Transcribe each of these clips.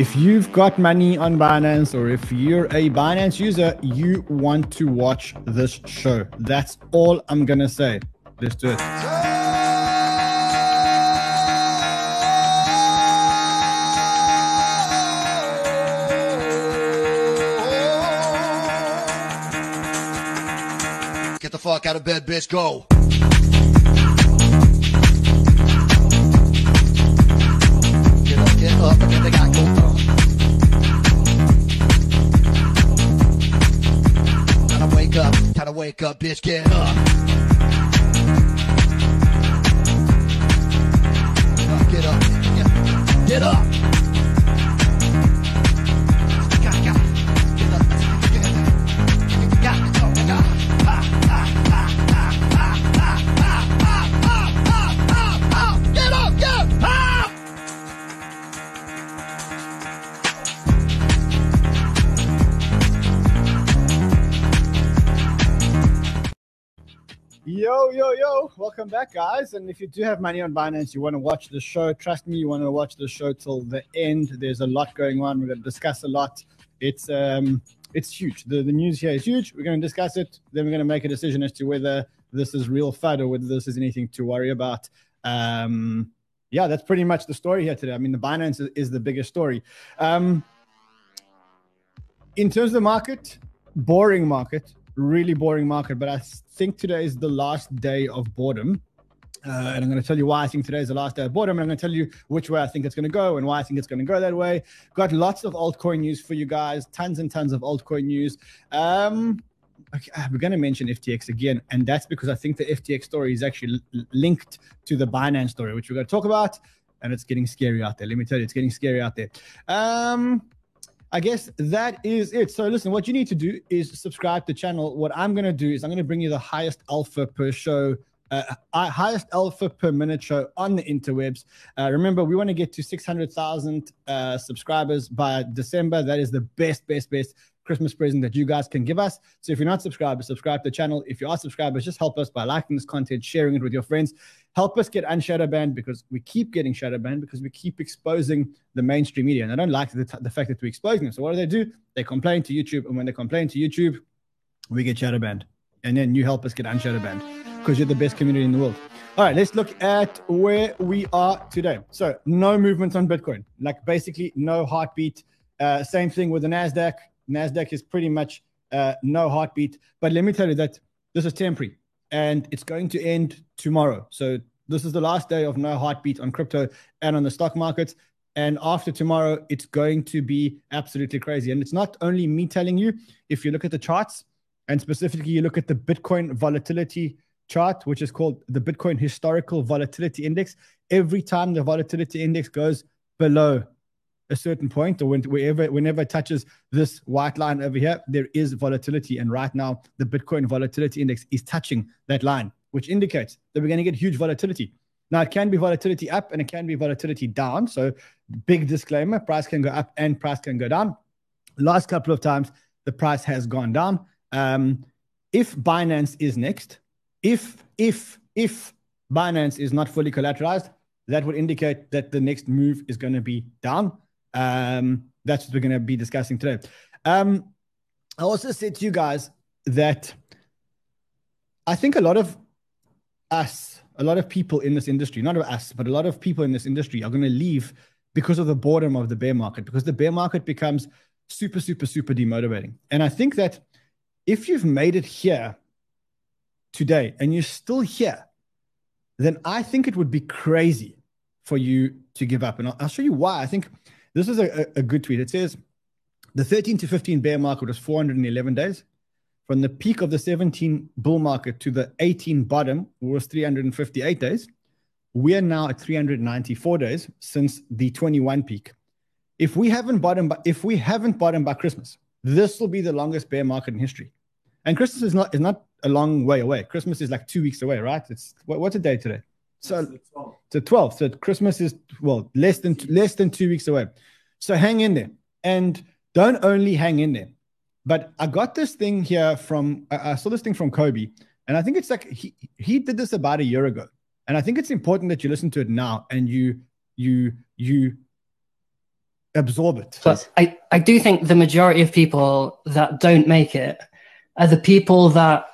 If you've got money on Binance or if you're a Binance user, you want to watch this show. That's all I'm going to say. Let's do it. Get the fuck out of bed, bitch. Go. Get up. And they got go. Gotta wake up, bitch, get up. Get up, get up. Get up, get up. Yo, welcome back, guys. And if you do have money on Binance, you want to watch the show, trust me, you want to watch the show till the end. There's a lot going on. We're going to discuss a lot. It's huge. The news here is huge. We're going to discuss it. Then we're going to make a decision as to whether this is real FUD or whether this is anything to worry about. Yeah, that's pretty much the story here today. I mean, the Binance is the biggest story. In terms of the market, boring market. Really boring market, but I think today is the last day of boredom. And I'm going to tell you why I think today is the last day of boredom. And I'm going to tell you which way I think it's going to go and why I think it's going to go that way. Got lots of altcoin news for you guys, tons and tons of altcoin news. Okay, we're going to mention FTX again, and that's because I think the FTX story is actually linked to the Binance story, which we're going to talk about. And it's getting scary out there. Let me tell you, it's getting scary out there. I guess that is it. So listen, what you need to do is subscribe to the channel. What I'm going to do is I'm going to bring you the highest alpha per show, highest alpha per minute show on the interwebs. Remember, we want to get to 600,000 subscribers by December. That is the best Christmas present that you guys can give us. So if you're not subscribers, subscribe to the channel. If you are subscribers, just help us by liking this content, sharing it with your friends. Help us get unshadow banned because we keep getting shadow banned because we keep exposing the mainstream media. And I don't like the fact that we're exposing them. So what do? They complain to YouTube. And when they complain to YouTube, we get shadow banned. And then you help us get unshadow banned because you're the best community in the world. All right, let's look at where we are today. So no movement on Bitcoin, like basically no heartbeat. Same thing with the NASDAQ. NASDAQ is pretty much no heartbeat. But let me tell you that this is temporary and it's going to end tomorrow. So this is the last day of no heartbeat on crypto and on the stock markets. And after tomorrow, it's going to be absolutely crazy. And it's not only me telling you. If you look at the charts and specifically you look at the Bitcoin volatility chart, which is called the Bitcoin Historical Volatility Index, every time the volatility index goes below a certain point or whenever it touches this white line over here, there is volatility. And right now, the Bitcoin volatility index is touching that line, which indicates that we're going to get huge volatility. Now, it can be volatility up and it can be volatility down. So big disclaimer, price can go up and price can go down. Last couple of times, the price has gone down. If Binance is next, if Binance is not fully collateralized, that would indicate that the next move is going to be down. That's what we're going to be discussing today. I also said to you guys that I think a lot of people in this industry are going to leave because of the boredom of the bear market, because the bear market becomes super, super, super demotivating. And I think that if you've made it here today and you're still here, then I think it would be crazy for you to give up. And I'll show you why. I think this is a good tweet. It says, the 13 to 15 bear market was 411 days. From the peak of the 17 bull market to the 18 bottom was 358 days. We are now at 394 days since the 21 peak. If we haven't bottomed by Christmas, this will be the longest bear market in history. And Christmas is not a long way away. Christmas is like 2 weeks away, right? It's what's the day today? So the 12th. So Christmas is less than 2 weeks away. So hang in there, and don't only hang in there. But I got this thing here I saw this thing from Kobe, and I think it's like he did this about a year ago, and I think it's important that you listen to it now and you absorb it. Plus, I do think the majority of people that don't make it are the people that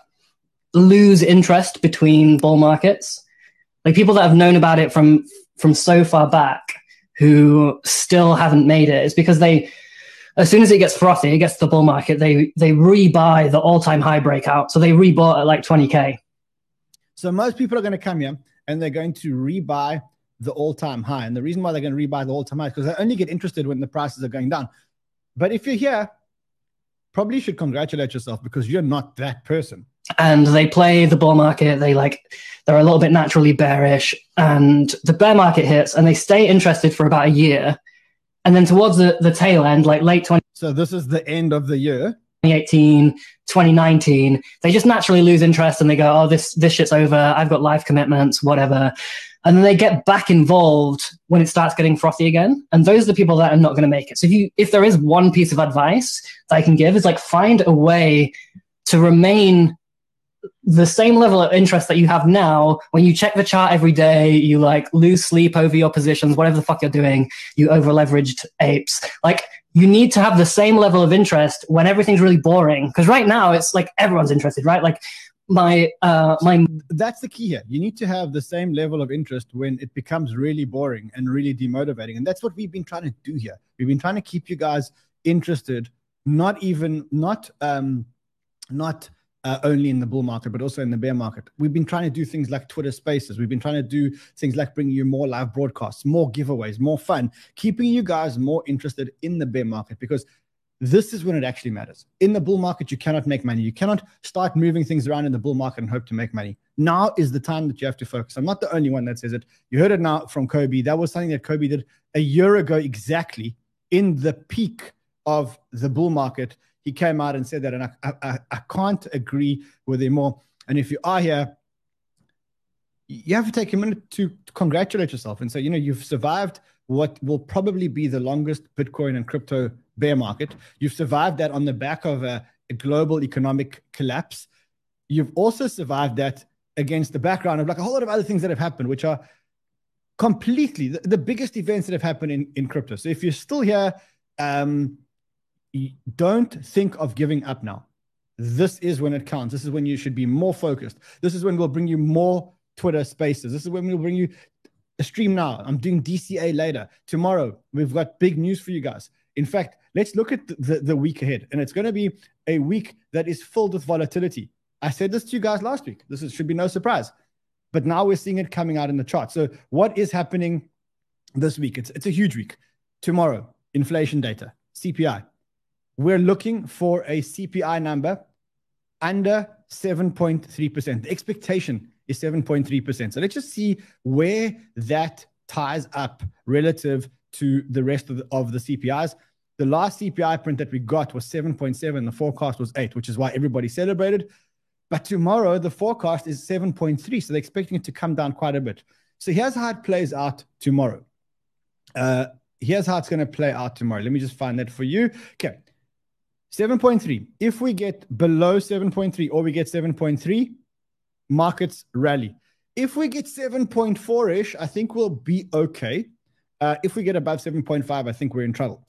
lose interest between bull markets. Like people that have known about it from so far back who still haven't made it. It's because they, as soon as it gets frothy, it gets to the bull market, they rebuy the all-time high breakout. So they rebought at like 20K. So most people are going to come here and they're going to rebuy the all-time high. And the reason why they're going to rebuy the all-time high is because they only get interested when the prices are going down. But if you're here, probably should congratulate yourself because you're not that person. And they play the bull market. They're a little bit naturally bearish and the bear market hits and they stay interested for about a year. And then towards the tail end, like late 20... So this is the end of the year. 2018, 2019, they just naturally lose interest and they go, oh, this shit's over. I've got life commitments, whatever. And then they get back involved when it starts getting frothy again. And those are the people that are not going to make it. So if there is one piece of advice that I can give is like find a way to remain the same level of interest that you have now. When you check the chart every day, you like lose sleep over your positions, whatever the fuck you're doing, you over leveraged apes. Like you need to have the same level of interest when everything's really boring. Because right now it's like everyone's interested, right? Like that's the key here. You need to have the same level of interest when it becomes really boring and really demotivating. And that's what we've been trying to do here. We've been trying to keep you guys interested, not only in the bull market, but also in the bear market. We've been trying to do things like Twitter Spaces. We've been trying to do things like bringing you more live broadcasts, more giveaways, more fun, keeping you guys more interested in the bear market, because this is when it actually matters. In the bull market, you cannot make money. You cannot start moving things around in the bull market and hope to make money. Now is the time that you have to focus. I'm not the only one that says it. You heard it now from Kobe. That was something that Kobe did a year ago exactly in the peak of the bull market. He came out and said that, and I can't agree with him more. And if you are here, you have to take a minute to congratulate yourself and say, you know, you've survived what will probably be the longest Bitcoin and crypto bear market. You've survived that on the back of a global economic collapse. You've also survived that against the background of like a whole lot of other things that have happened, which are completely the biggest events that have happened in crypto. So if you're still here, don't think of giving up now. This is when it counts. This is when you should be more focused. This is when we'll bring you more Twitter Spaces. This is when we'll bring you a stream now. I'm doing DCA later. Tomorrow, we've got big news for you guys. In fact, let's look at the week ahead. And it's going to be a week that is filled with volatility. I said this to you guys last week. Should be no surprise. But now we're seeing it coming out in the chart. So what is happening this week? It's a huge week. Tomorrow, inflation data, CPI. We're looking for a CPI number under 7.3%. The expectation is 7.3%. So let's just see where that ties up relative to the rest of the CPIs. The last CPI print that we got was 7.7. The forecast was 8, which is why everybody celebrated. But tomorrow, the forecast is 7.3. So they're expecting it to come down quite a bit. So here's how it plays out tomorrow. Here's how it's going to play out tomorrow. Let me just find that for you. Okay. 7.3. If we get below 7.3 or we get 7.3, markets rally. If we get 7.4-ish, I think we'll be okay. If we get above 7.5, I think we're in trouble.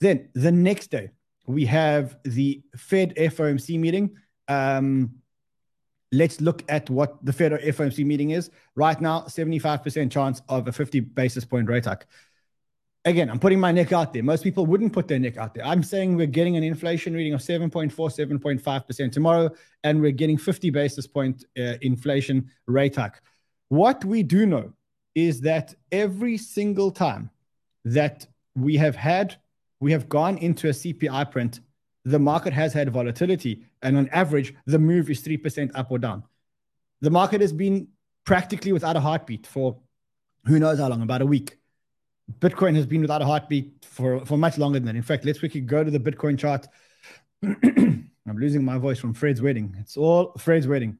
Then the next day, we have the Fed FOMC meeting. Let's look at what the Fed FOMC meeting is. Right now, 75% chance of a 50 basis point rate hike. Again, I'm putting my neck out there. Most people wouldn't put their neck out there. I'm saying we're getting an inflation reading of 7.4, 7.5% tomorrow, and we're getting 50 basis point inflation rate hike. What we do know is that every single time that we have gone into a CPI print, the market has had volatility, and on average, the move is 3% up or down. The market has been practically without a heartbeat for who knows how long, about a week. Bitcoin has been without a heartbeat for much longer than that. In fact, let's quickly go to the Bitcoin chart. I'm losing my voice from Fred's wedding. It's all Fred's wedding.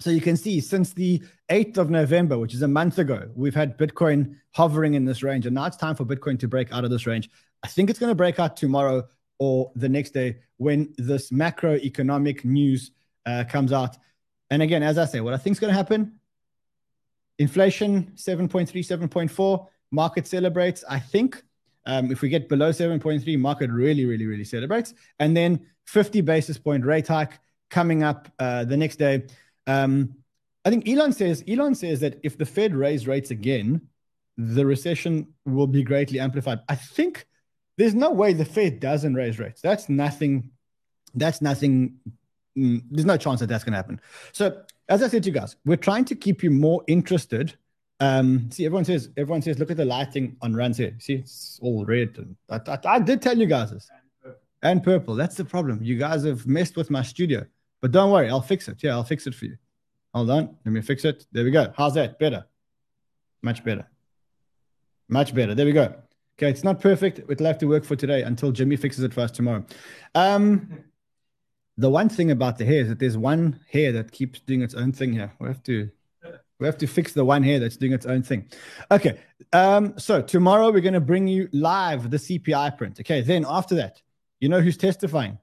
So you can see since the 8th of November, which is a month ago, we've had Bitcoin hovering in this range. And now it's time for Bitcoin to break out of this range. I think it's going to break out tomorrow or the next day when this macroeconomic news comes out. And again, as I say, what I think is going to happen, inflation, 7.3, 7.4. Market celebrates, I think. If we get below 7.3, market really celebrates. And then 50 basis point rate hike coming up the next day. I think Elon says that if the Fed raise rates again, the recession will be greatly amplified. I think there's no way the Fed doesn't raise rates. That's nothing. There's no chance that that's going to happen. So as I said to you guys, we're trying to keep you more interested. See, everyone says, look at the lighting on Rand's head. See, it's all red. And I did tell you guys this. And purple. That's the problem. You guys have messed with my studio. But don't worry, I'll fix it. Yeah, I'll fix it for you. Hold on. Let me fix it. There we go. How's that? Better. Much better. Much better. There we go. Okay, it's not perfect. It'll have to work for today until Jimmy fixes it for us tomorrow. The one thing about the hair is that there's one hair that keeps doing its own thing here. We have to fix the one hair that's doing its own thing. Okay, so tomorrow we're going to bring you live the CPI print. Okay, then after that, you know who's testifying?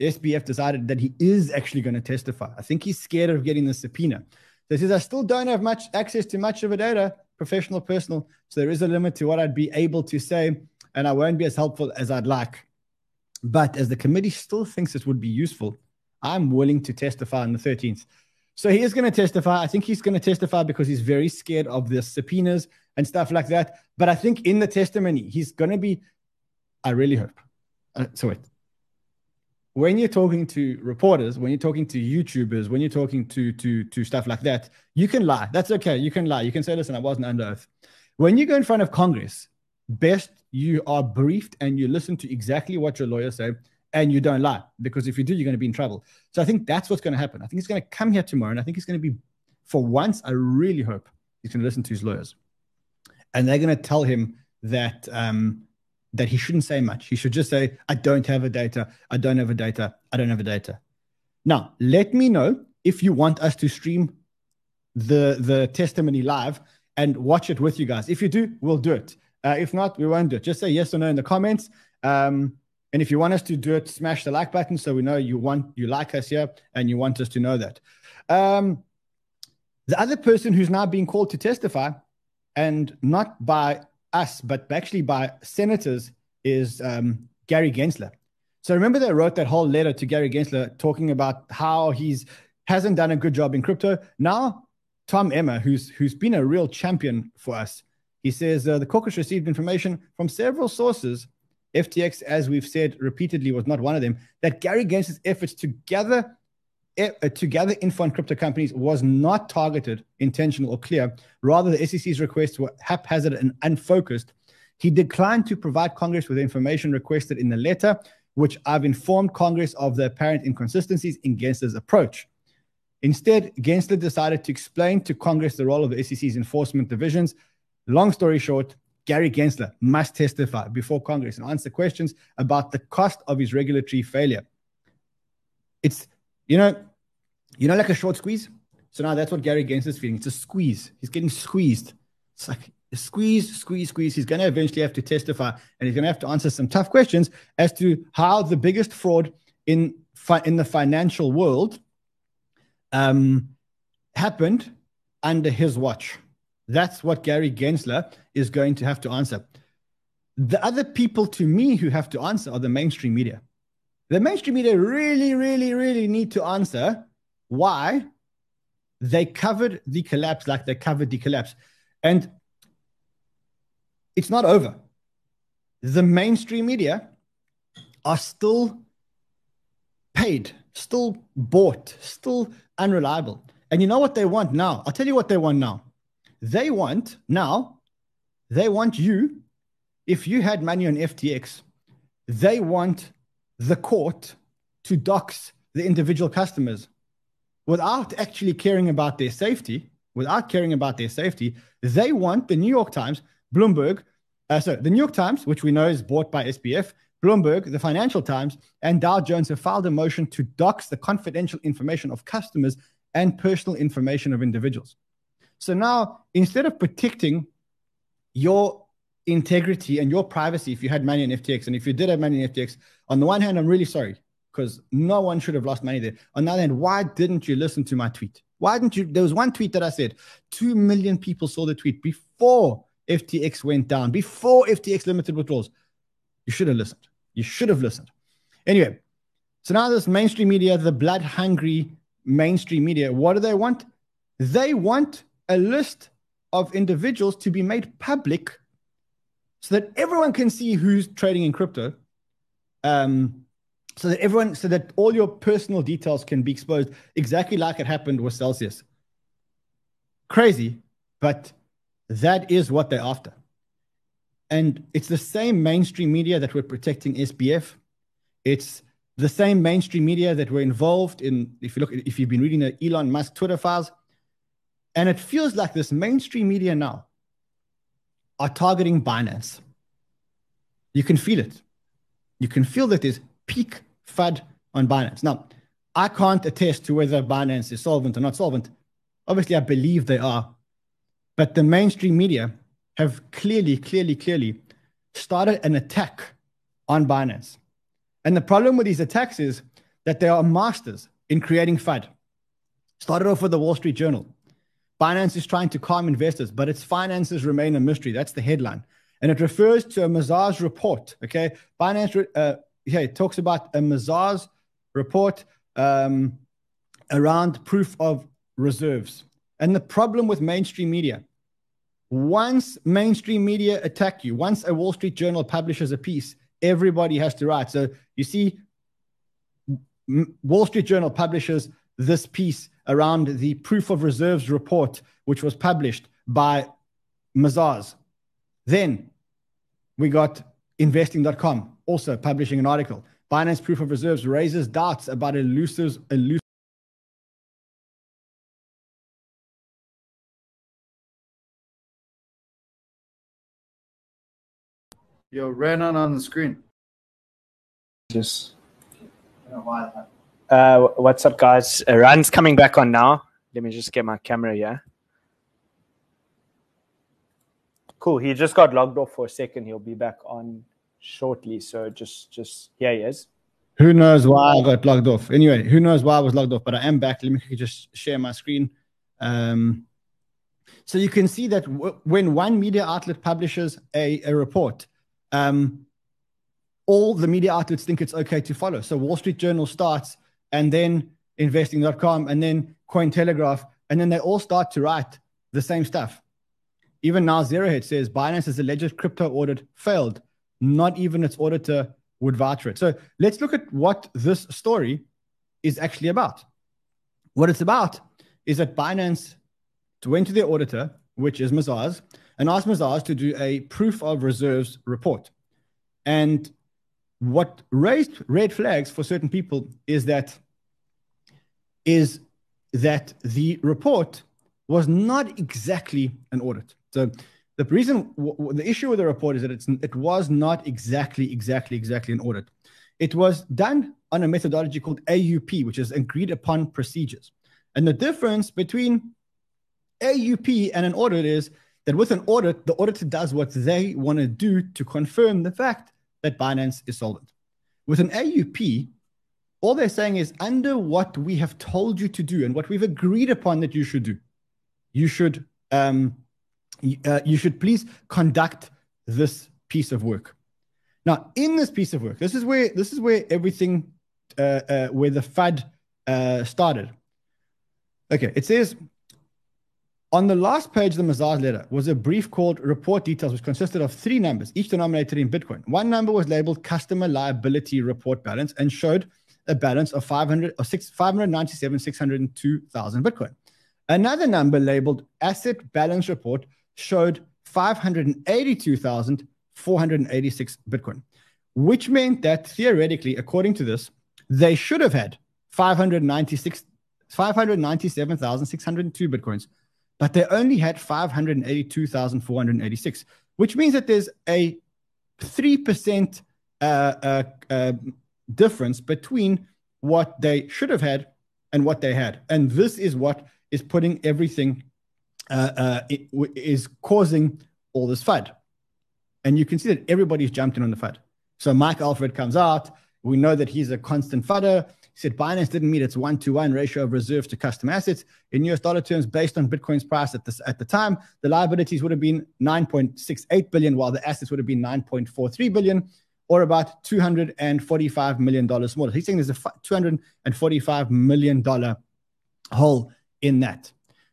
SBF decided that he is actually going to testify. I think he's scared of getting the subpoena. So he says, I still don't have much access to much of the data, professional, personal. So there is a limit to what I'd be able to say, and I won't be as helpful as I'd like. But as the committee still thinks it would be useful, I'm willing to testify on the 13th. So he is going to testify. I think he's going to testify because he's very scared of the subpoenas and stuff like that. But I think in the testimony, he's going to be, I really hope. So wait. When you're talking to reporters, when you're talking to YouTubers, when you're talking to stuff like that, you can lie. That's okay. You can lie. You can say, listen, I wasn't under oath. When you go in front of Congress, best you are briefed and you listen to exactly what your lawyers say and you don't lie. Because if you do, you're going to be in trouble. So I think that's what's going to happen. I think he's going to come here tomorrow and I think he's going to be, for once, I really hope he's going to listen to his lawyers. And they're going to tell him that... that he shouldn't say much. He should just say, I don't have a data. I don't have a data. I don't have a data. Now, let me know if you want us to stream the testimony live and watch it with you guys. If you do, we'll do it. If not, we won't do it. Just say yes or no in the comments. And if you want us to do it, smash the like button so we know you like us here and you want us to know that. The other person who's now being called to testify, and not by us, but actually by senators, is Gary Gensler. So remember they wrote that whole letter to Gary Gensler talking about how he hasn't done a good job in crypto. Now, Tom Emmer, who's been a real champion for us, he says, the caucus received information from several sources. FTX, as we've said repeatedly, was not one of them, that Gary Gensler's efforts to gather info on crypto companies was not targeted, intentional, or clear. Rather, the SEC's requests were haphazard and unfocused. He declined to provide Congress with the information requested in the letter, which I've informed Congress of the apparent inconsistencies in Gensler's approach. Instead, Gensler decided to explain to Congress the role of the SEC's enforcement divisions. Long story short, Gary Gensler must testify before Congress and answer questions about the cost of his regulatory failure. It's... You know, like a short squeeze? So now that's what Gary Gensler is feeling. It's a squeeze. He's getting squeezed. It's like a squeeze. He's going to eventually have to testify, and he's going to have to answer some tough questions as to how the biggest fraud in the financial world happened under his watch. That's what Gary Gensler is going to have to answer. The other people to me who have to answer are the mainstream media. The mainstream media really need to answer why they covered the collapse like they covered the collapse. And it's not over. The mainstream media are still paid, still bought, still unreliable. And you know what they want now? I'll tell you what they want now. They want you, if you had money on FTX, they want the court to dox the individual customers without actually caring about their safety, they want the New York Times, Bloomberg, the New York Times, which we know is bought by SBF, Bloomberg, the Financial Times, and Dow Jones have filed a motion to dox the confidential information of customers and personal information of individuals. So now, instead of protecting your integrity and your privacy if you had money in FTX, and if you did have money in FTX, on the one hand, I'm really sorry because no one should have lost money there. On the other hand, why didn't you listen to my tweet? There was one tweet that I said, 2 million people saw the tweet before FTX went down, before FTX limited withdrawals. You should have listened. You should have listened. Anyway, so now this mainstream media, the blood-hungry mainstream media, what do they want? They want a list of individuals to be made public so that everyone can see who's trading in crypto, so that all your personal details can be exposed, exactly like it happened with Celsius. Crazy, but that is what they're after. And it's the same mainstream media that were protecting SBF. It's the same mainstream media that were involved in, if you've been reading the Elon Musk Twitter files, and it feels like this mainstream media now are targeting Binance. You can feel it. You can feel that there's peak FUD on Binance. Now, I can't attest to whether Binance is solvent or not solvent. Obviously, I believe they are. But the mainstream media have clearly started an attack on Binance. And the problem with these attacks is that they are masters in creating FUD. Started off with the Wall Street Journal. Binance is trying to calm investors, but its finances remain a mystery. That's the headline. And it refers to a Mazars report, okay? Binance it talks about a Mazars report around proof of reserves. And the problem with mainstream media, once mainstream media attack you, once a Wall Street Journal publishes a piece, everybody has to write. So you see, Wall Street Journal publishes this piece around the proof of reserves report, which was published by Mazars. Then we got investing.com also publishing an article. Binance proof of reserves raises doubts about elusive Yo, ran on the screen. Just a while back. What's up, guys? Ran's coming back on now. Let me just get my camera here. Cool. He just got logged off for a second. He'll be back on shortly. So just here he is. Who knows why I got logged off? Anyway, who knows why I was logged off? But I am back. Let me just share my screen. So you can see that when one media outlet publishes a report, all the media outlets think it's okay to follow. So Wall Street Journal starts, and then investing.com, and then Cointelegraph, and then they all start to write the same stuff. Even now, Zero Hedge says Binance's alleged crypto audit failed. Not even its auditor would vouch for it. So let's look at what this story is actually about. What it's about is that Binance went to their auditor, which is Mazars, and asked Mazars to do a proof of reserves report. And what raised red flags for certain people is that the report was not exactly an audit. So the reason, the issue with the report is that it was not exactly an audit. It was done on a methodology called AUP, which is agreed upon procedures. And the difference between AUP and an audit is that with an audit, the auditor does what they want to do to confirm the fact that Binance is solvent. With an AUP, all they're saying is, under what we have told you to do and what we've agreed upon that you should do, you should please conduct this piece of work. Now, in this piece of work, this is where everything, where the FUD started. Okay, it says, on the last page of the Mazars letter was a brief called report details, which consisted of three numbers, each denominated in Bitcoin. One number was labeled customer liability report balance and showed a balance of 597,602,000 Bitcoin. Another number labeled asset balance report showed 582,486 Bitcoin, which meant that theoretically, according to this, they should have had 597,602 Bitcoins, but they only had 582,486, which means that there's a 3% difference between what they should have had and what they had. And this is what is putting everything, is causing all this FUD. And you can see that everybody's jumped in on the FUD. So Mike Alfred comes out. We know that he's a constant FUDder. He said Binance didn't meet its 1-to-1 ratio of reserves to customer assets. In US dollar terms, based on Bitcoin's price at the time, the liabilities would have been 9.68 billion, while the assets would have been 9.43 billion, or about $245 million smaller. He's saying there's a $245 million hole in that.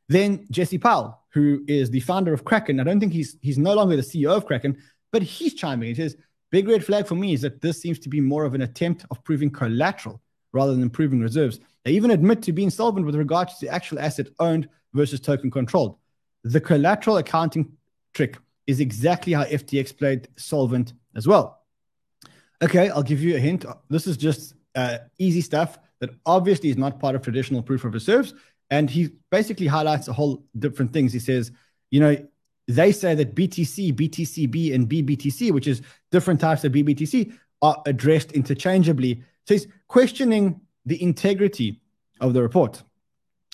Then Jesse Powell, who is the founder of Kraken. I don't think he's no longer the CEO of Kraken, but he's chiming in. He says, big red flag for me is that this seems to be more of an attempt of proving collateral rather than improving reserves. They even admit to being solvent with regard to the actual asset owned versus token controlled. The collateral accounting trick is exactly how FTX played solvent as well. Okay, I'll give you a hint. This is just easy stuff that obviously is not part of traditional proof of reserves. And he basically highlights a whole different things. He says, you know, they say that BTC, BTCB, and BBTC, which is different types of BBTC, are addressed interchangeably. So he's questioning the integrity of the report.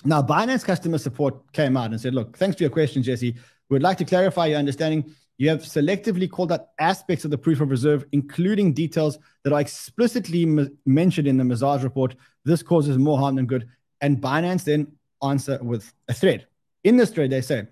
Now, Binance customer support came out and said, look, thanks for your question, Jesse. We'd like to clarify your understanding. You have selectively called out aspects of the proof of reserve, including details that are explicitly mentioned in the Mazars report. This causes more harm than good. And Binance then answer with a thread. In this thread, they say,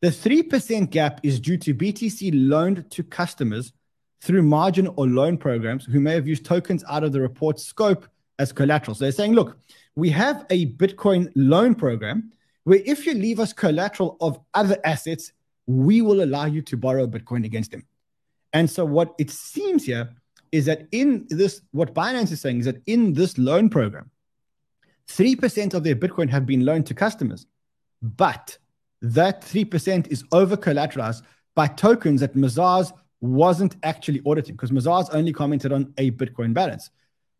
the 3% gap is due to BTC loaned to customers through margin or loan programs who may have used tokens out of the report's scope as collateral. So they're saying, look, we have a Bitcoin loan program where if you leave us collateral of other assets, we will allow you to borrow Bitcoin against them. And so what it seems here is that in this, what Binance is saying is that in this loan program, 3% of their Bitcoin have been loaned to customers, but that 3% is over-collateralized by tokens that Mazars wasn't actually auditing, because Mazars only commented on a Bitcoin balance.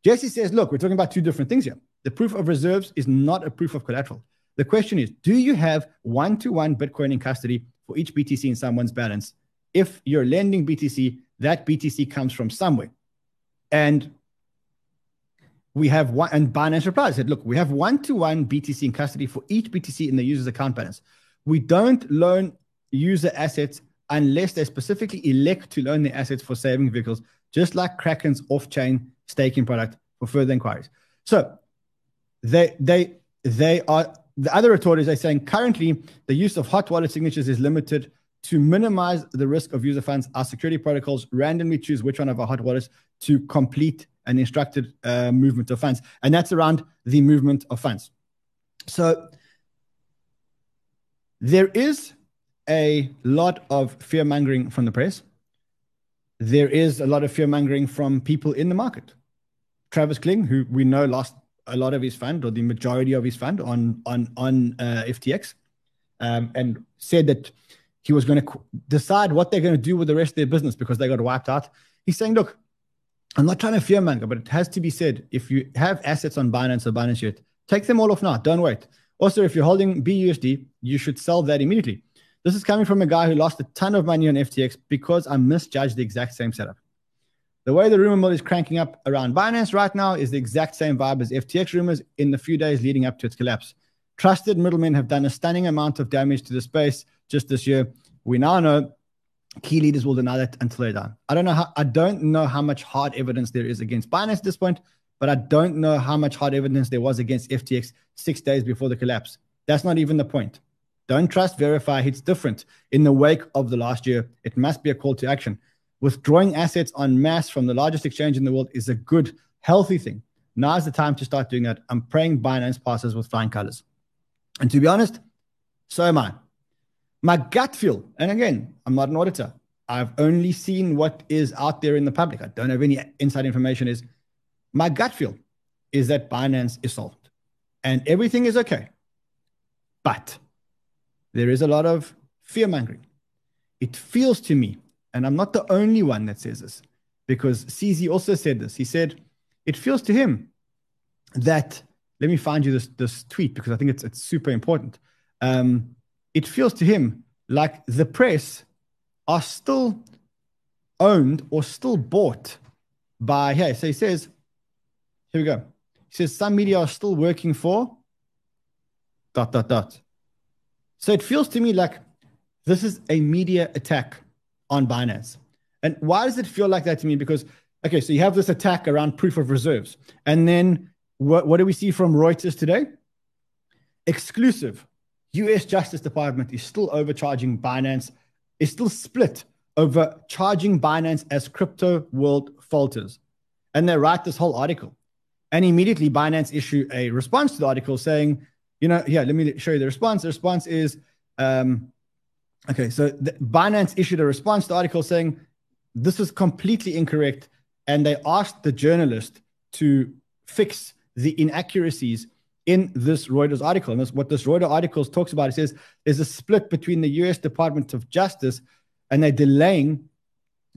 Jesse says, look, we're talking about two different things here. The proof of reserves is not a proof of collateral. The question is, do you have 1-to-1 Bitcoin in custody for each BTC in someone's balance? If you're lending BTC, that BTC comes from somewhere. And we have one, and Binance replied, said, look, we have 1-to-1 BTC in custody for each BTC in the user's account balance. We don't loan user assets unless they specifically elect to loan their assets for saving vehicles, just like Kraken's off-chain staking product, for further inquiries. So they are, the other retort is they're saying currently the use of hot wallet signatures is limited to minimize the risk of user funds. Our security protocols randomly choose which one of our hot wallets to complete an instructed movement of funds. And that's around the movement of funds. So there is a lot of fear-mongering from the press. There is a lot of fear-mongering from people in the market. Travis Kling, who we know lost a lot of his fund, or the majority of his fund on FTX, and said that he was going to decide what they're going to do with the rest of their business because they got wiped out. He's saying, look, I'm not trying to fearmonger, but it has to be said, if you have assets on Binance or Binance Jet, take them all off now. Don't wait. Also, if you're holding BUSD, you should sell that immediately. This is coming from a guy who lost a ton of money on FTX because I misjudged the exact same setup. The way the rumor mill is cranking up around Binance right now is the exact same vibe as FTX rumors in the few days leading up to its collapse. Trusted middlemen have done a stunning amount of damage to the space just this year. We now know key leaders will deny that until they're done. I don't know how much hard evidence there is against Binance at this point, but I don't know how much hard evidence there was against FTX 6 days before the collapse. That's not even the point. Don't trust, verify. It's different. In the wake of the last year, it must be a call to action. Withdrawing assets en masse from the largest exchange in the world is a good, healthy thing. Now's the time to start doing that. I'm praying Binance passes with flying colors. And to be honest, so am I. My gut feel, and again, I'm not an auditor. I've only seen what is out there in the public. I don't have any inside information. Is my gut feel is that Binance is solved and everything is okay. But there is a lot of fear mongering. It feels to me, and I'm not the only one that says this, because CZ also said this. He said, it feels to him that, let me find you this tweet because I think it's super important. It feels to him like the press are still owned or still bought by, hey, so he says, here we go. He says, some media are still working for ... So it feels to me like this is a media attack on Binance. And why does it feel like that to me? Because, okay, so you have this attack around proof of reserves. And then What do we see from Reuters today? Exclusive. U.S. Justice Department is still overcharging Binance. It's still split over charging Binance as crypto world falters. And they write this whole article. And immediately Binance issue a response to the article saying, you know, yeah, let me show you the response. The response is, Binance issued a response to the article saying, this is completely incorrect. And they asked the journalist to fix the inaccuracies in this Reuters article. And that's what this Reuters article talks about. It says there's a split between the U.S. Department of Justice, and they're delaying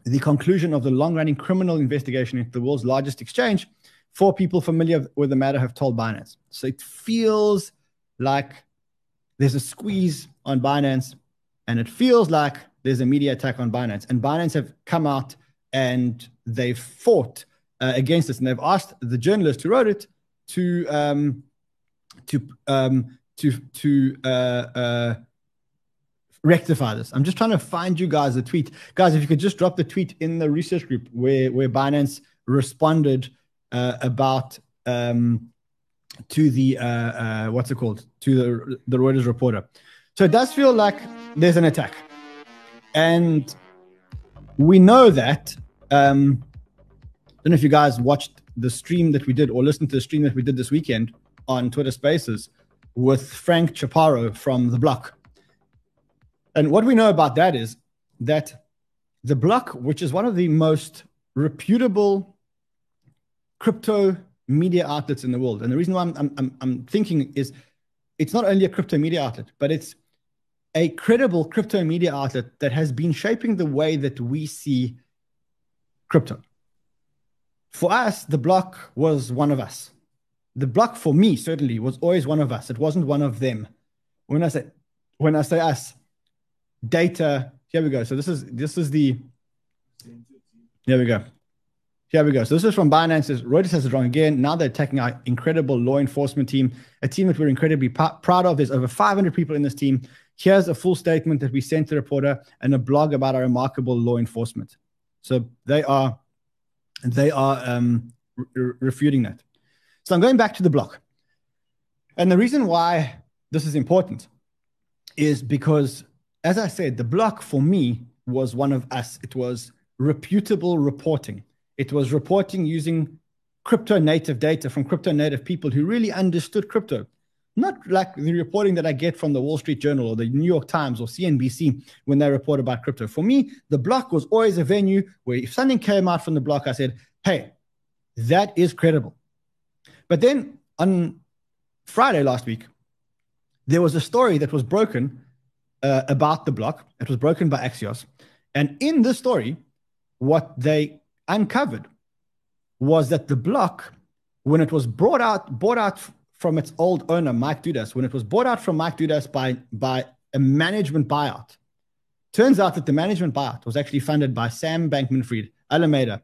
the conclusion of the long-running criminal investigation into the world's largest exchange. 4 people familiar with the matter have told Binance. So it feels like there's a squeeze on Binance, and it feels like there's a media attack on Binance. And Binance have come out and they've fought against this, and they've asked the journalist who wrote it to rectify this. I'm just trying to find you guys the tweet. Guys, if you could just drop the tweet in the research group where Binance responded to the Reuters reporter. So it does feel like there's an attack. And we know that, I don't know if you guys watched the stream that we did or listened to the stream that we did this weekend on Twitter Spaces with Frank Chaparro from The Block. And what we know about that is that The Block, which is one of the most reputable crypto media outlets in the world. And the reason why I'm thinking is it's not only a crypto media outlet, but it's a credible crypto media outlet that has been shaping the way that we see crypto. For us, The Block was one of us. The Block for me certainly was always one of us. It wasn't one of them. When I say us, data, here we go. So So this is from Binance's. Reuters has it wrong again. Now they're attacking our incredible law enforcement team, a team that we're incredibly proud of. There's over 500 people in this team. Here's a full statement that we sent to the reporter and a blog about our remarkable law enforcement. So they are refuting that. So I'm going back to The Block. And the reason why this is important is because, as I said, The Block for me was one of us. It was reputable reporting. It was reporting using crypto-native data from crypto-native people who really understood crypto. Not like the reporting that I get from the Wall Street Journal or the New York Times or CNBC when they report about crypto. For me, The Block was always a venue where if something came out from The Block, I said, hey, that is credible. But then on Friday last week, there was a story that was broken about The Block. It was broken by Axios. And in this story, what they uncovered was that The Block, when it was bought out from its old owner, Mike Dudas, when it was bought out from Mike Dudas by a management buyout, turns out that the management buyout was actually funded by Sam Bankman-Fried, Alameda.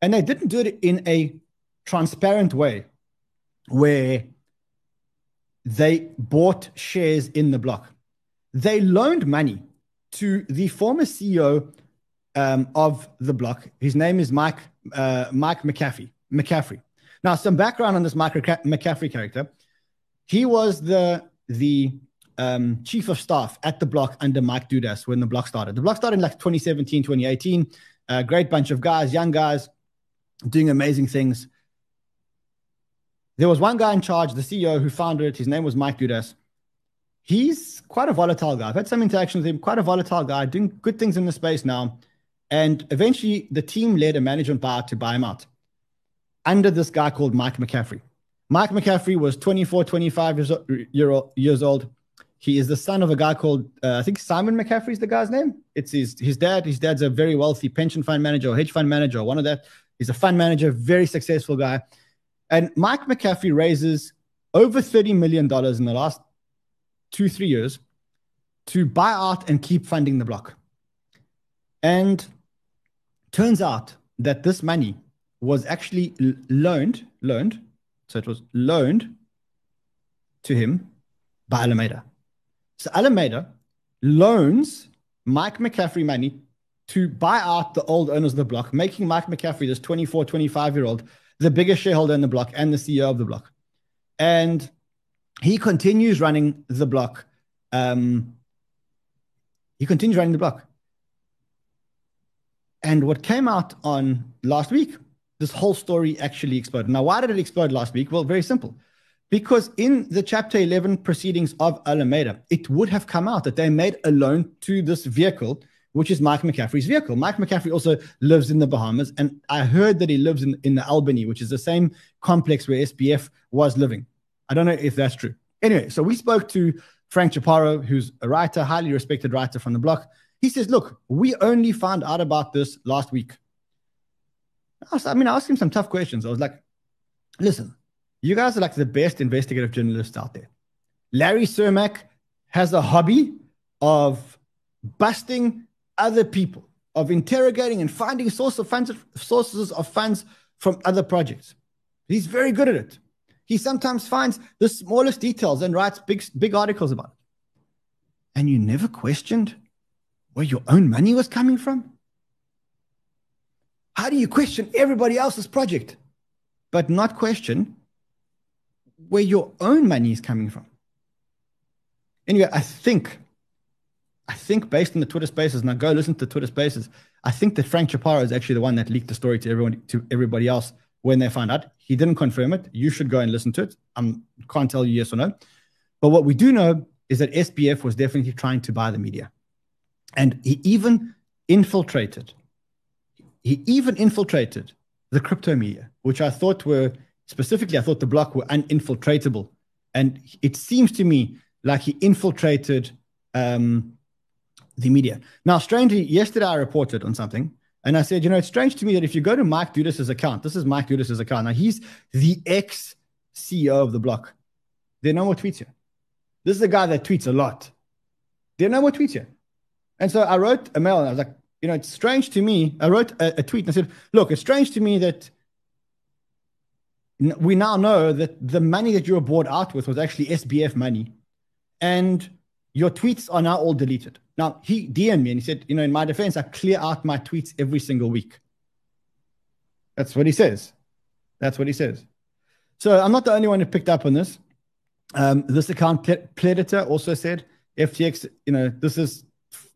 And they didn't do it in a transparent way where they bought shares in The Block. They loaned money to the former CEO of The Block. His name is Mike McCaffrey. Now, some background on this Mike McCaffrey character. He was the chief of staff at The Block under Mike Dudas when The Block started. The Block started in like 2017, 2018. A great bunch of guys, young guys, doing amazing things. There was one guy in charge, the CEO, who founded it. His name was Mike Dudas. He's quite a volatile guy. I've had some interaction with him. Quite a volatile guy, doing good things in the space now. And eventually, the team led a management buyout to buy him out, under this guy called Mike McCaffrey. Mike McCaffrey was 24, 25 years old. He is the son of a guy called, I think Simon McCaffrey is the guy's name. It's his dad. His dad's a very wealthy pension fund manager or hedge fund manager, or one of that. He's a fund manager, very successful guy. And Mike McCaffrey raises over $30 million in the last 2-3 years to buy out and keep funding The Block. And turns out that this money was actually loaned. So it was loaned to him by Alameda. So Alameda loans Mike McCaffrey money to buy out the old owners of The Block, making Mike McCaffrey, this 24, 25-year-old, the biggest shareholder in The Block and the CEO of The Block. And he continues running The Block. And what came out on last week, this whole story actually exploded. Now, why did it explode last week? Well, very simple. Because in the Chapter 11 proceedings of Alameda, it would have come out that they made a loan to this vehicle, which is Mike McCaffrey's vehicle. Mike McCaffrey also lives in the Bahamas, and I heard that he lives in the Albany, which is the same complex where SBF was living. I don't know if that's true. Anyway, so we spoke to Frank Chaparro, who's a writer, highly respected writer from The Block. He says, look, we only found out about this last week. I asked him some tough questions. I was like, listen, you guys are like the best investigative journalists out there. Larry Cermak has a hobby of busting other people, of interrogating and finding sources of funds from other projects. He's very good at it. He sometimes finds the smallest details and writes big articles about it. And you never questioned where your own money was coming from? How do you question everybody else's project, but not question where your own money is coming from? Anyway, I think based on the Twitter spaces, now go listen to the Twitter spaces, I think that Frank Chaparro is actually the one that leaked the story to everybody else when they found out. He didn't confirm it. You should go and listen to it. I can't tell you yes or no. But what we do know is that SBF was definitely trying to buy the media. And he even infiltrated. He even infiltrated the crypto media, which I thought The Block were uninfiltratable. And it seems to me like he infiltrated the media. Now, strangely, yesterday I reported on something, and I said, it's strange to me that if you go to Mike Dudas' account, this is Mike Dudas' account. Now, he's the ex-CEO of The Block. There are no more tweets here. This is a guy that tweets a lot. There are no more tweets here. And so I wrote a mail, and I was like, it's strange to me. I wrote a tweet, and I said, look, it's strange to me that we now know that the money that you were bought out with was actually SBF money, and your tweets are now all deleted. Now, he DM'd me, and he said, in my defense, I clear out my tweets every single week. That's what he says. So I'm not the only one who picked up on this. This account, Predator, also said, FTX, this is...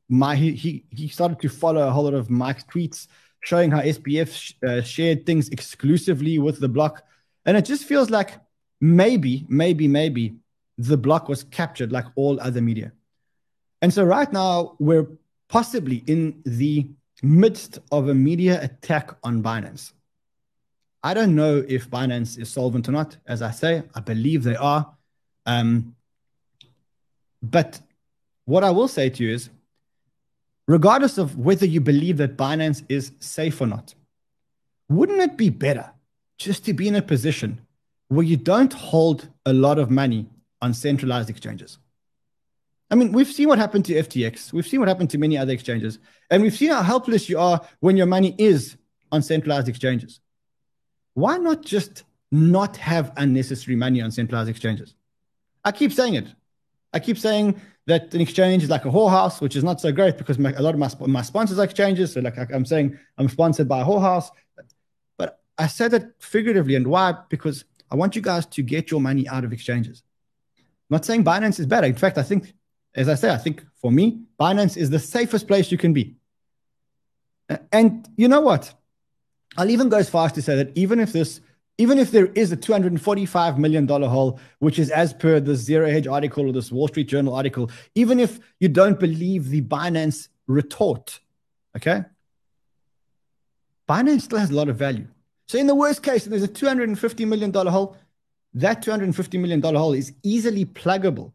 He started to follow a whole lot of Mike's tweets showing how SBF shared things exclusively with The Block. And it just feels like maybe The Block was captured like all other media. And so right now we're possibly in the midst of a media attack on Binance. I don't know if Binance is solvent or not. As I say, I believe they are. But what I will say to you is, regardless of whether you believe that Binance is safe or not, wouldn't it be better just to be in a position where you don't hold a lot of money on centralized exchanges? We've seen what happened to FTX. We've seen what happened to many other exchanges. And we've seen how helpless you are when your money is on centralized exchanges. Why not just not have unnecessary money on centralized exchanges? I keep saying it. I keep saying that an exchange is like a whorehouse, which is not so great because a lot of my sponsors are exchanges. So like I'm saying, I'm sponsored by a whorehouse. But I said that figuratively. And why? Because I want you guys to get your money out of exchanges. I'm not saying Binance is better. In fact, I think for me, Binance is the safest place you can be. And you know what? I'll even go as far as to say that even if there is a $245 million hole, which is as per the Zero Hedge article or this Wall Street Journal article, even if you don't believe the Binance retort, okay, Binance still has a lot of value. So in the worst case, if there's a $250 million hole, that $250 million hole is easily pluggable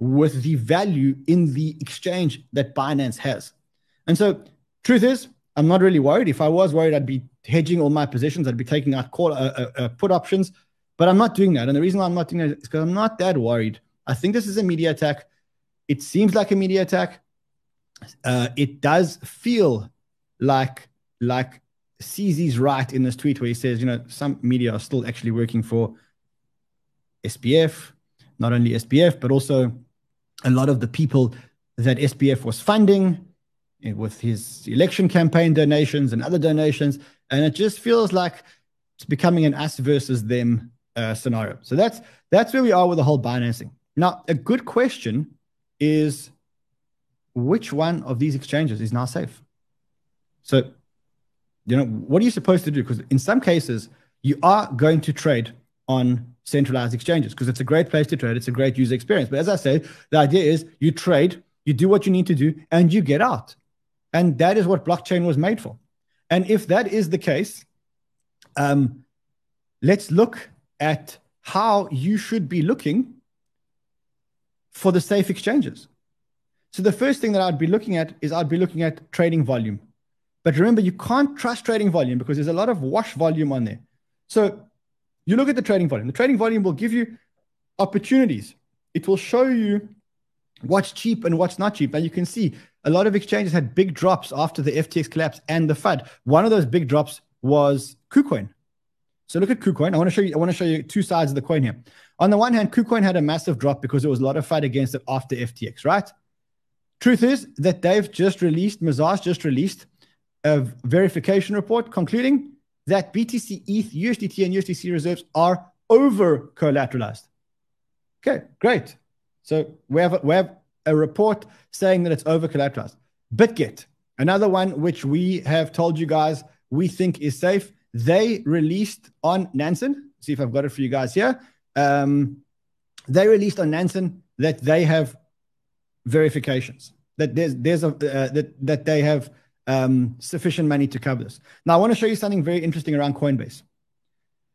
with the value in the exchange that Binance has. And so truth is, I'm not really worried. If I was worried, I'd be hedging all my positions. I'd be taking out put options, but I'm not doing that. And the reason why I'm not doing that is because I'm not that worried. I think this is a media attack. It seems like a media attack. It does feel like CZ's right in this tweet where he says, some media are still actually working for SBF, not only SBF, but also a lot of the people that SBF was funding with his election campaign donations and other donations. And it just feels like It's becoming an us versus them scenario. So that's where we are with the whole Binance thing. Now, a good question is which one of these exchanges is now safe? So, you know, what are you supposed to do? Because in some cases, you are going to trade on centralized exchanges because it's a great place to trade. It's a great user experience. But as I say, the idea is you trade, you do what you need to do, and you get out. And that is what blockchain was made for. And if that is the case, let's look at how you should be looking for the safe exchanges. So the first thing that I'd be looking at is I'd be looking at trading volume. But remember, you can't trust trading volume because there's a lot of wash volume on there. So you look at the trading volume. The trading volume will give you opportunities. It will show you what's cheap and what's not cheap. And you can see a lot of exchanges had big drops after the FTX collapse and the FUD. One of those big drops was KuCoin. So look at KuCoin. I want to show you two sides of the coin here. On the one hand, KuCoin had a massive drop because there was a lot of FUD against it after FTX, right? Truth is that they've just released, Mazars just released a verification report concluding that BTC, ETH, USDT, and USDC reserves are over-collateralized. Okay, great. So we have a report saying that it's over-collateralized. BitGet, another one which we have told you guys we think is safe. They released on Nansen, see if I've got it for you guys here. They released on Nansen that they have verifications, that that they have sufficient money to cover this. Now, I want to show you something very interesting around Coinbase.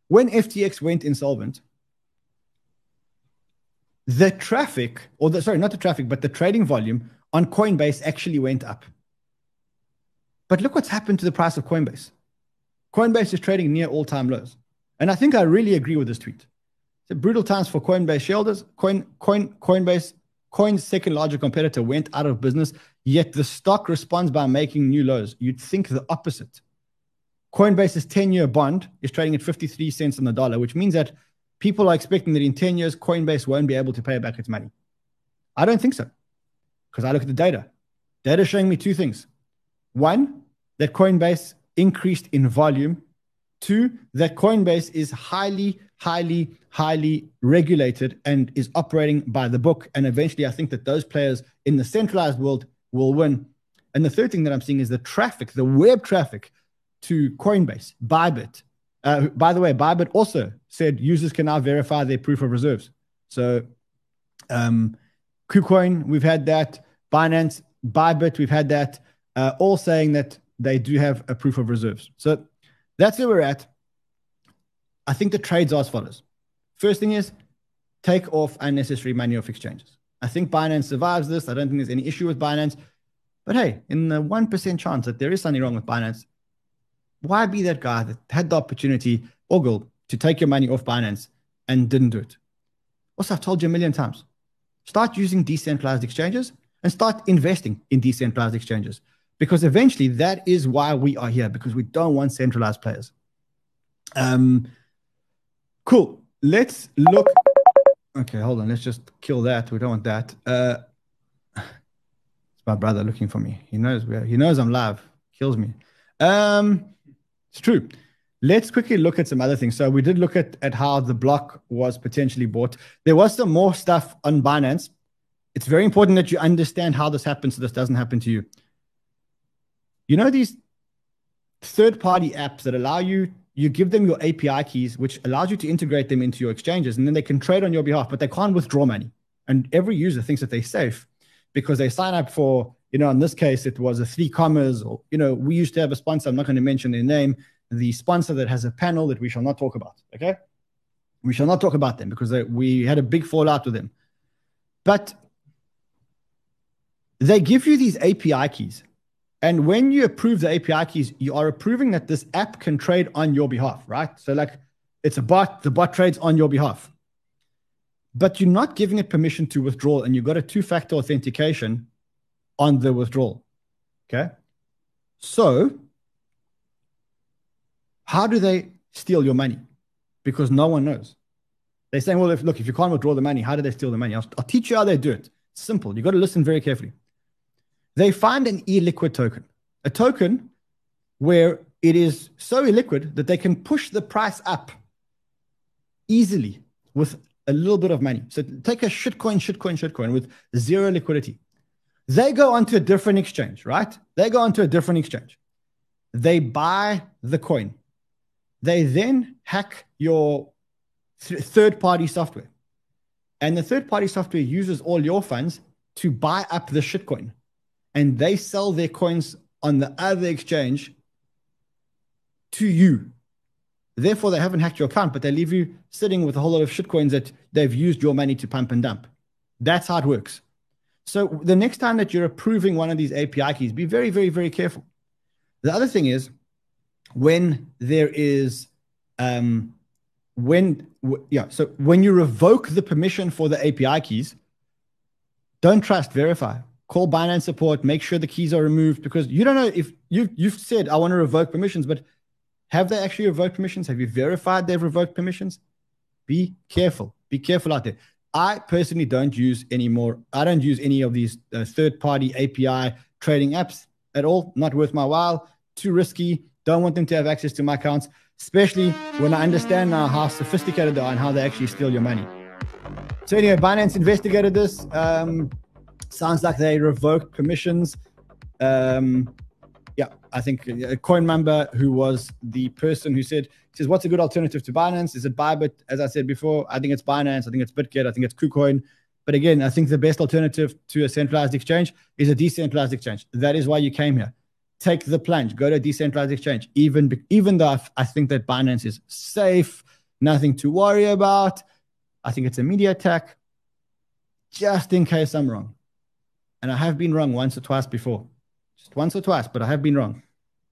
When FTX went insolvent, the traffic, or the, sorry, not the traffic, but the trading volume on Coinbase actually went up. But look what's happened to the price of Coinbase. Coinbase is trading near all-time lows. And I think I really agree with this tweet. It's brutal times for Coinbase shareholders. Coinbase's second larger competitor went out of business, yet the stock responds by making new lows. You'd think the opposite. Coinbase's 10-year bond is trading at 53 cents on the dollar, which means that people are expecting that in 10 years, Coinbase won't be able to pay back its money. I don't think so, because I look at the data. Data is showing me two things. One, that Coinbase increased in volume. Two, that Coinbase is highly, highly, highly regulated and is operating by the book. And eventually, I think that those players in the centralized world will win. And the third thing that I'm seeing is the traffic, the web traffic to Coinbase, Bybit. By the way, Bybit also said users can now verify their proof of reserves. So KuCoin, we've had that. Binance, Bybit, we've had that. All saying that they do have a proof of reserves. So that's where we're at. I think the trades are as follows. First thing is take off unnecessary money off exchanges. I think Binance survives this. I don't think there's any issue with Binance. But hey, in the 1% chance that there is something wrong with Binance, why be that guy that had the opportunity, or girl, to take your money off Binance and didn't do it? Also, I've told you a million times, start using decentralized exchanges and start investing in decentralized exchanges. Because eventually that is why we are here, because we don't want centralized players. Cool. Let's look. Okay, hold on. Let's just kill that. We don't want that. It's my brother looking for me. He knows I'm live. Kills me. It's true. Let's quickly look at some other things. So we did look at how the block was potentially bought. There was some more stuff on Binance. It's very important that you understand how this happens so this doesn't happen to you. You know these third-party apps that allow you give them your API keys, which allows you to integrate them into your exchanges, and then they can trade on your behalf, but they can't withdraw money. And every user thinks that they're safe because they sign up for, you know, in this case, it was a 3 commas, or, you know, we used to have a sponsor, I'm not going to mention their name, the sponsor that has a panel that we shall not talk about, okay? We shall not talk about them because we had a big fallout with them. But they give you these API keys. And when you approve the API keys, you are approving that this app can trade on your behalf, right? So like it's a bot, the bot trades on your behalf. But you're not giving it permission to withdraw, and you've got a 2-factor authentication on the withdrawal, okay? So how do they steal your money? Because no one knows. They're saying, well, if you can't withdraw the money, how do they steal the money? I'll teach you how they do it. It's simple. You've got to listen very carefully. They find an e-liquid token, a token where it is so illiquid that they can push the price up easily with a little bit of money. So take a shitcoin with zero liquidity. They go onto a different exchange, right? They buy the coin. They then hack your third-party software. And the third-party software uses all your funds to buy up the shitcoin. And they sell their coins on the other exchange to you. Therefore, they haven't hacked your account, but they leave you sitting with a whole lot of shitcoins that they've used your money to pump and dump. That's how it works. So the next time that you're approving one of these API keys, be very, very, very careful. The other thing is, when there is, so when you revoke the permission for the API keys, don't trust, verify. Call Binance support, make sure the keys are removed, because you don't know if you've said, I want to revoke permissions, but have they actually revoked permissions? Have you verified they've revoked permissions? Be careful. Be careful out there. I personally don't use any more. I don't use any of these third-party API trading apps at all. Not worth my while. Too risky. Don't want them to have access to my accounts, especially when I understand now how sophisticated they are and how they actually steal your money. So anyway, Binance investigated this. Sounds like they revoked permissions. I think CoinMamba, who was the person who says, what's a good alternative to Binance? Is it Bybit? As I said before, I think it's Binance. I think it's BitGet. I think it's KuCoin. But again, I think the best alternative to a centralized exchange is a decentralized exchange. That is why you came here. Take the plunge. Go to a decentralized exchange. Even though I think that Binance is safe, nothing to worry about, I think it's a media attack, just in case I'm wrong. And I have been wrong once or twice before. Just once or twice, but I have been wrong.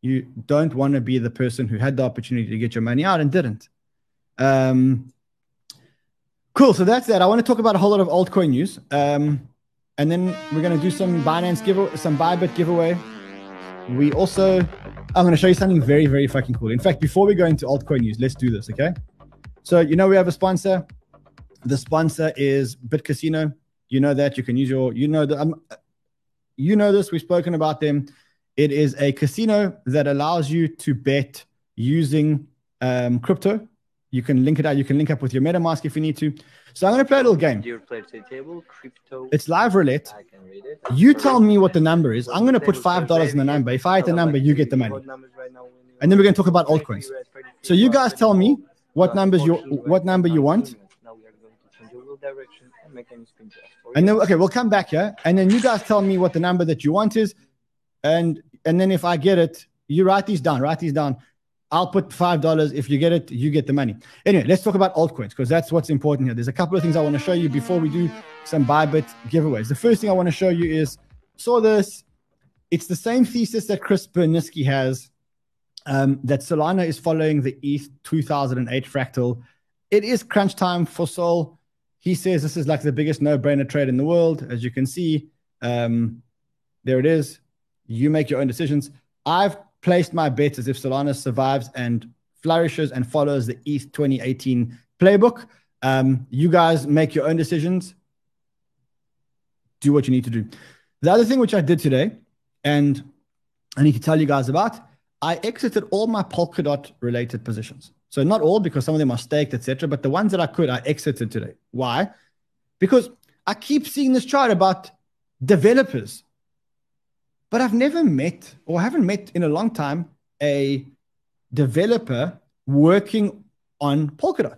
You don't want to be the person who had the opportunity to get your money out and didn't. Cool, so that's that. I want to talk about a whole lot of altcoin news. And then we're going to do some Binance giveaway, some Bybit giveaway. I'm going to show you something very, very fucking cool. In fact, before we go into altcoin news, let's do this, okay? So we have a sponsor. The sponsor is BitCasino. You know that. You can use your, this, we've spoken about them. It is a casino that allows you to bet using crypto. You can link it out. You can link up with your MetaMask if you need to. So I'm going to play a little game. It's live roulette. You tell me what the number is. I'm going to put $5 in the number. If I hit the number, you get the money. And then we're going to talk about altcoins. So you guys tell me what number you want. And then, okay, we'll come back here. And then you guys tell me what the number that you want is. And then if I get it, you write these down. I'll put $5. If you get it, you get the money. Anyway, let's talk about altcoins because that's what's important here. There's a couple of things I want to show you before we do some Bybit giveaways. The first thing I want to show you is, saw this. It's the same thesis that Chris Berniski has, that Solana is following the ETH 2008 fractal. It is crunch time for Sol. He says this is like the biggest no-brainer trade in the world. As you can see, there it is. You make your own decisions. I've placed my bets as if Solana survives and flourishes and follows the ETH 2018 playbook. You guys make your own decisions. Do what you need to do. The other thing which I did today, and I need to tell you guys about, I exited all my Polkadot-related positions. So not all, because some of them are staked, etc. But the ones that I could, I exited today. Why? Because I keep seeing this chart about developers. But I've never met, or haven't met in a long time, a developer working on Polkadot.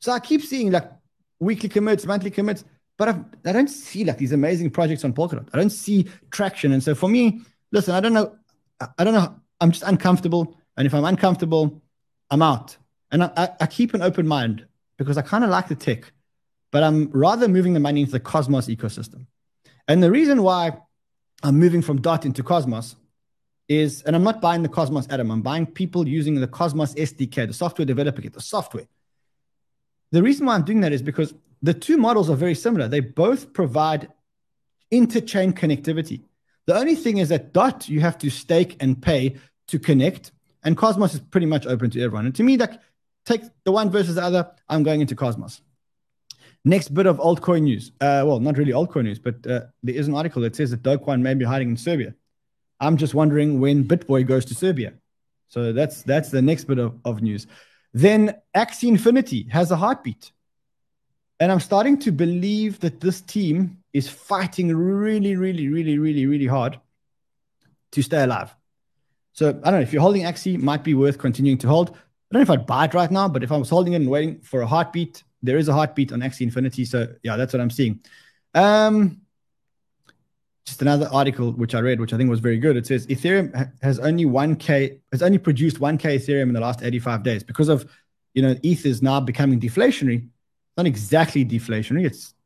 So I keep seeing like weekly commits, monthly commits, but I don't see like these amazing projects on Polkadot. I don't see traction. And so for me, listen, I don't know. I'm just uncomfortable. And if I'm uncomfortable, I'm out. And I keep an open mind because I kind of like the tech, but I'm rather moving the money into the Cosmos ecosystem. And the reason why I'm moving from DOT into Cosmos is, and I'm not buying the Cosmos Atom, I'm buying people using the Cosmos SDK, the software developer kit, the software. The reason why I'm doing that is because the two models are very similar. They both provide interchain connectivity. The only thing is that DOT, you have to stake and pay to connect. And Cosmos is pretty much open to everyone. And to me, like, take the one versus the other, I'm going into Cosmos. Next bit of altcoin news. Well, not really altcoin news, but there is an article that says that Dogecoin may be hiding in Serbia. I'm just wondering when BitBoy goes to Serbia. So that's the next bit of news. Then Axie Infinity has a heartbeat. And I'm starting to believe that this team is fighting really hard to stay alive. So I don't know, if you're holding Axie, it might be worth continuing to hold. I don't know if I'd buy it right now, but if I was holding it and waiting for a heartbeat, there is a heartbeat on Axie Infinity. So yeah, that's what I'm seeing. Just another article which I read, which I think was very good. It says Ethereum has only produced 1K Ethereum in the last 85 days because of, you know, ETH is now becoming deflationary. Not exactly deflationary.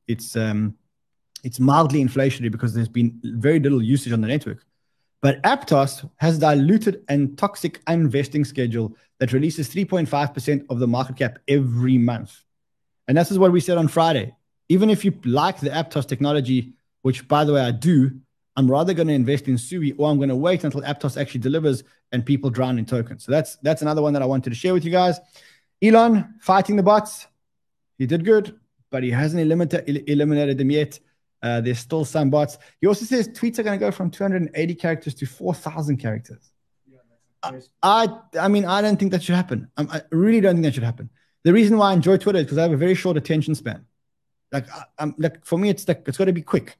It's mildly inflationary because there's been very little usage on the network. But Aptos has diluted and toxic investing schedule that releases 3.5% of the market cap every month. And this is what we said on Friday. Even if you like the Aptos technology, which, by the way, I do, I'm rather going to invest in Sui, or I'm going to wait until Aptos actually delivers and people drown in tokens. So that's another one that I wanted to share with you guys. Elon fighting the bots. He did good, but he hasn't eliminated them yet. There's still some bots. He also says tweets are going to go from 280 characters to 4,000 characters. Yeah, I mean, I don't think that should happen. I really don't think that should happen. The reason why I enjoy Twitter is because I have a very short attention span. Like for me, it's like it's got to be quick.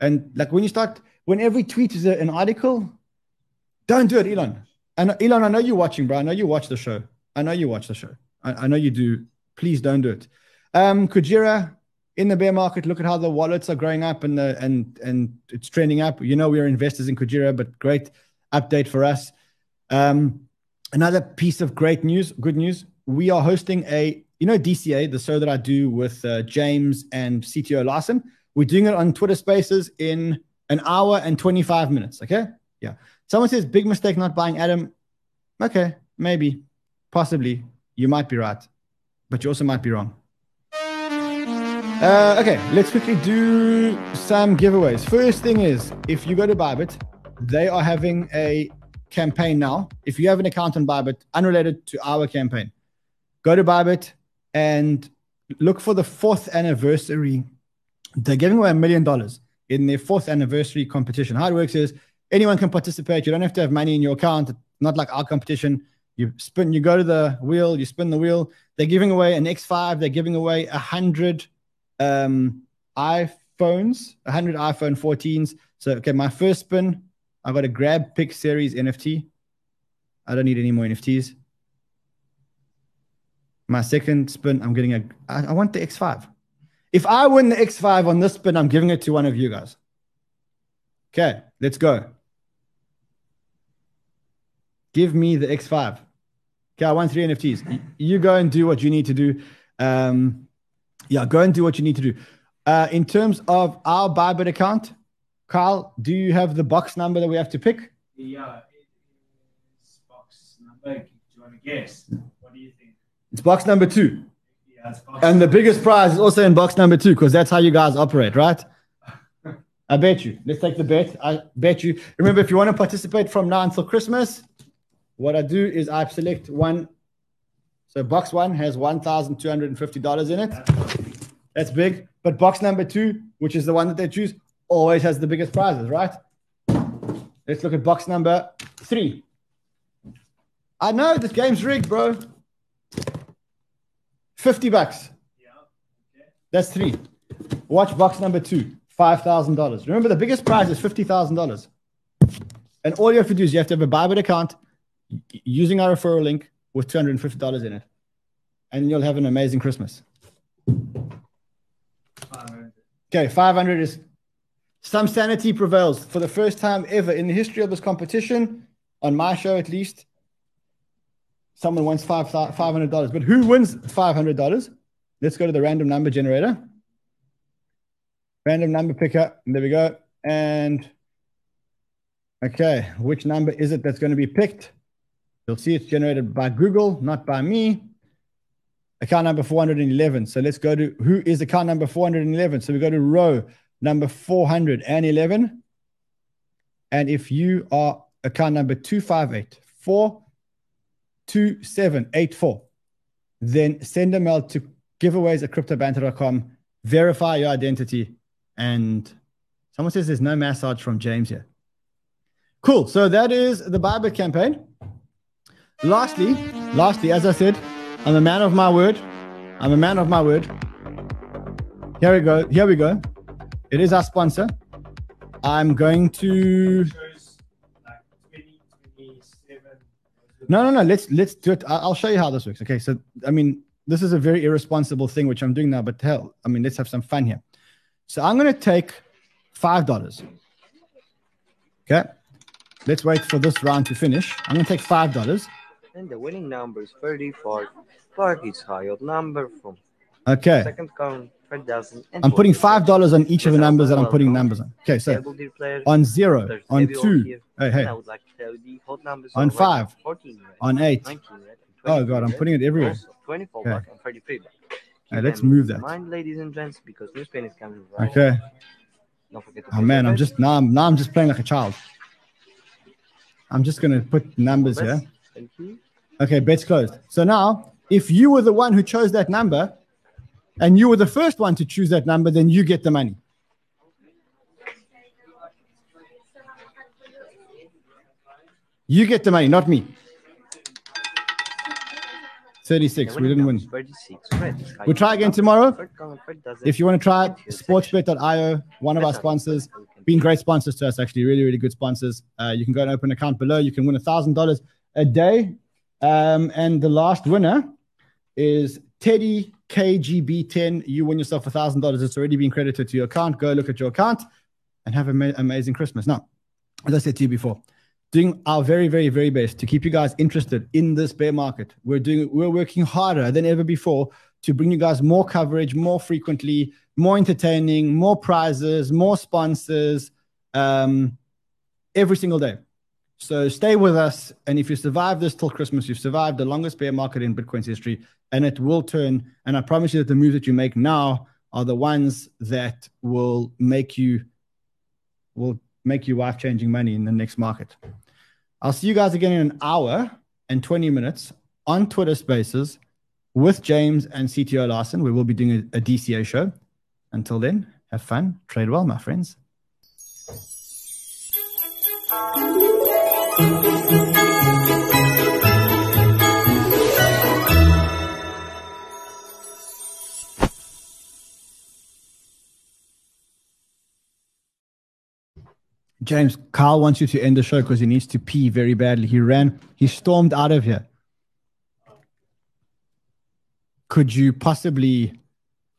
And like when every tweet is an article, don't do it, Elon. And Elon, I know you're watching, bro. I know you watch the show. I know you do. Please don't do it. Kujira, in the bear market, look at how the wallets are growing up and it's trending up. You know, we are investors in Kujira, but great update for us. Another piece of great news, good news. We are hosting DCA, the show that I do with James and CTO Larson. We're doing it on Twitter Spaces in an hour and 25 minutes. Okay. Yeah. Someone says, big mistake not buying Adam. Okay. Maybe. Possibly. You might be right, but you also might be wrong. Okay, let's quickly do some giveaways. First thing is, if you go to Bybit, they are having a campaign now. If you have an account on Bybit, unrelated to our campaign, go to Bybit and look for the 4th anniversary. They're giving away $1 million in their 4th anniversary competition. How it works is anyone can participate. You don't have to have money in your account. Not like our competition. You go to the wheel, you spin the wheel. They're giving away an X5. They're giving away 100 iPhones, 100 iPhone 14s. So, okay, my first spin, I got a Grab Pick Series NFT. I don't need any more NFTs. My second spin, I'm getting I want the X5. If I win the X5 on this spin, I'm giving it to one of you guys. Okay, let's go. Give me the X5. Okay, I won 3 NFTs. You go and do what you need to do. Yeah, go and do what you need to do. In terms of our Bybit account, Kyle, do you have the box number that we have to pick? Yeah, it's box number. Do you want to guess? What do you think? It's box number 2. Yeah, it's box and the biggest prize is also in box number 2 because that's how you guys operate, right? I bet you. Let's take the bet. I bet you. Remember, if you want to participate from now until Christmas, what I do is I select one. So box 1 has $1,250 in it. That's big. But box number 2, which is the one that they choose, always has the biggest prizes, right? Let's look at box number 3. I know this game's rigged, bro. $50. Yeah. Okay. That's 3. Watch box number 2, $5,000. Remember, the biggest prize is $50,000. And all you have to do is you have to have a Bybit account using our referral link with $250 in it. And you'll have an amazing Christmas. 500. Okay, 500 is... Some sanity prevails for the first time ever in the history of this competition, on my show at least. Someone wants $500. But who wins $500? Let's go to the random number generator. Random number picker. There we go. And... Okay, which number is it that's going to be picked? You'll see it's generated by Google, not by me. Account number 411. So let's go to who is account number 411. So we go to row number 411. And if you are account number 258-42784, then send a mail to giveaways@cryptobanter.com. Verify your identity. And someone says there's no massage from James here. Cool. So that is the Bybit campaign. Lastly, as I said, I'm a man of my word. I'm a man of my word. Here we go. It is our sponsor. I'm going to... No. Let's do it. I'll show you how this works. Okay. So, I mean, this is a very irresponsible thing, which I'm doing now, but hell, I mean, let's have some fun here. So I'm going to take $5. Okay. Let's wait for this round to finish. I'm going to take $5. And the winning number is 34. Clark is high odd number from... Okay. Second count, 5,000. I'm putting $5 on each of the numbers that I'm putting numbers on. Okay, so on 0, on 2, hey, on 5, on 8. Oh, God, I'm putting it everywhere. Okay. Hey, let's move that. Okay. Oh, man, I'm just playing like a child. I'm just going to put numbers here. Okay, bet's closed. So now, if you were the one who chose that number, and you were the first one to choose that number, then you get the money. You get the money, not me. 36, we didn't win. We'll try again tomorrow. If you want to try it, sportsbet.io, one of our sponsors. Been great sponsors to us, actually. Really, really good sponsors. You can go and open an account below. You can win $1,000 a day. And the last winner is Teddy KGB10. You win yourself $1,000. It's already been credited to your account. Go look at your account and have an amazing Christmas. Now, as I said to you before, doing our very, very, very best to keep you guys interested in this bear market. We're working harder than ever before to bring you guys more coverage, more frequently, more entertaining, more prizes, more sponsors, every single day. So stay with us, and if you survive this till Christmas, you've survived the longest bear market in Bitcoin's history, and it will turn. And I promise you that the moves that you make now are the ones that will make you life-changing money in the next market. I'll see you guys again in an hour and 20 minutes on Twitter Spaces with James and CTO Larson. We will be doing a DCA show. Until then, have fun, trade well, my friends. James, Kyle wants you to end the show because he needs to pee very badly. He stormed out of here. Could you possibly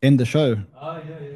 end the show? Oh, yeah.